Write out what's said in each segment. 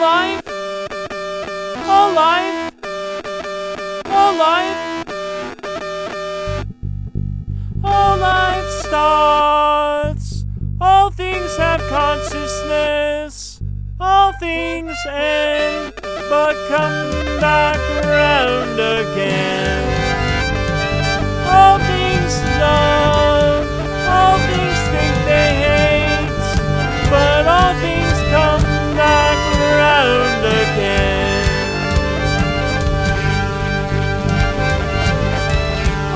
alive, alive, alive, all life starts, all things have consciousness, all things end, but come back round again. All things love, all things think they hate, but all things come back round again.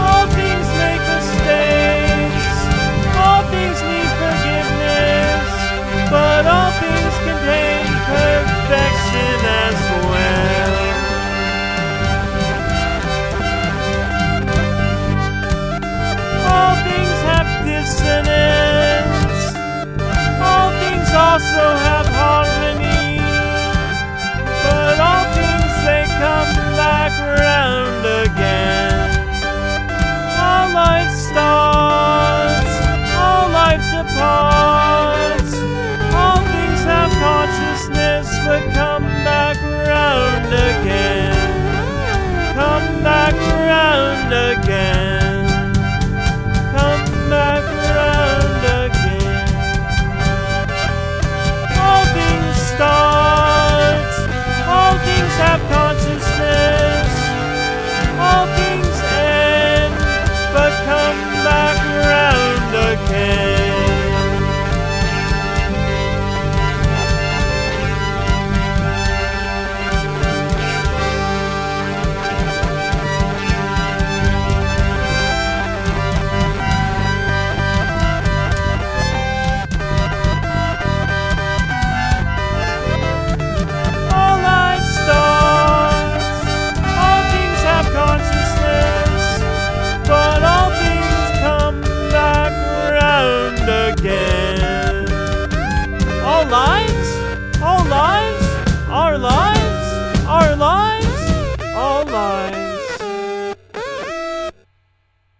All things make mistakes, all things need forgiveness, but all things contain perfection as well. All things have dissonance, all things also have harmony, but all things they come back round again. All life starts, all life departs, all things have consciousness but come back round again, come back round again.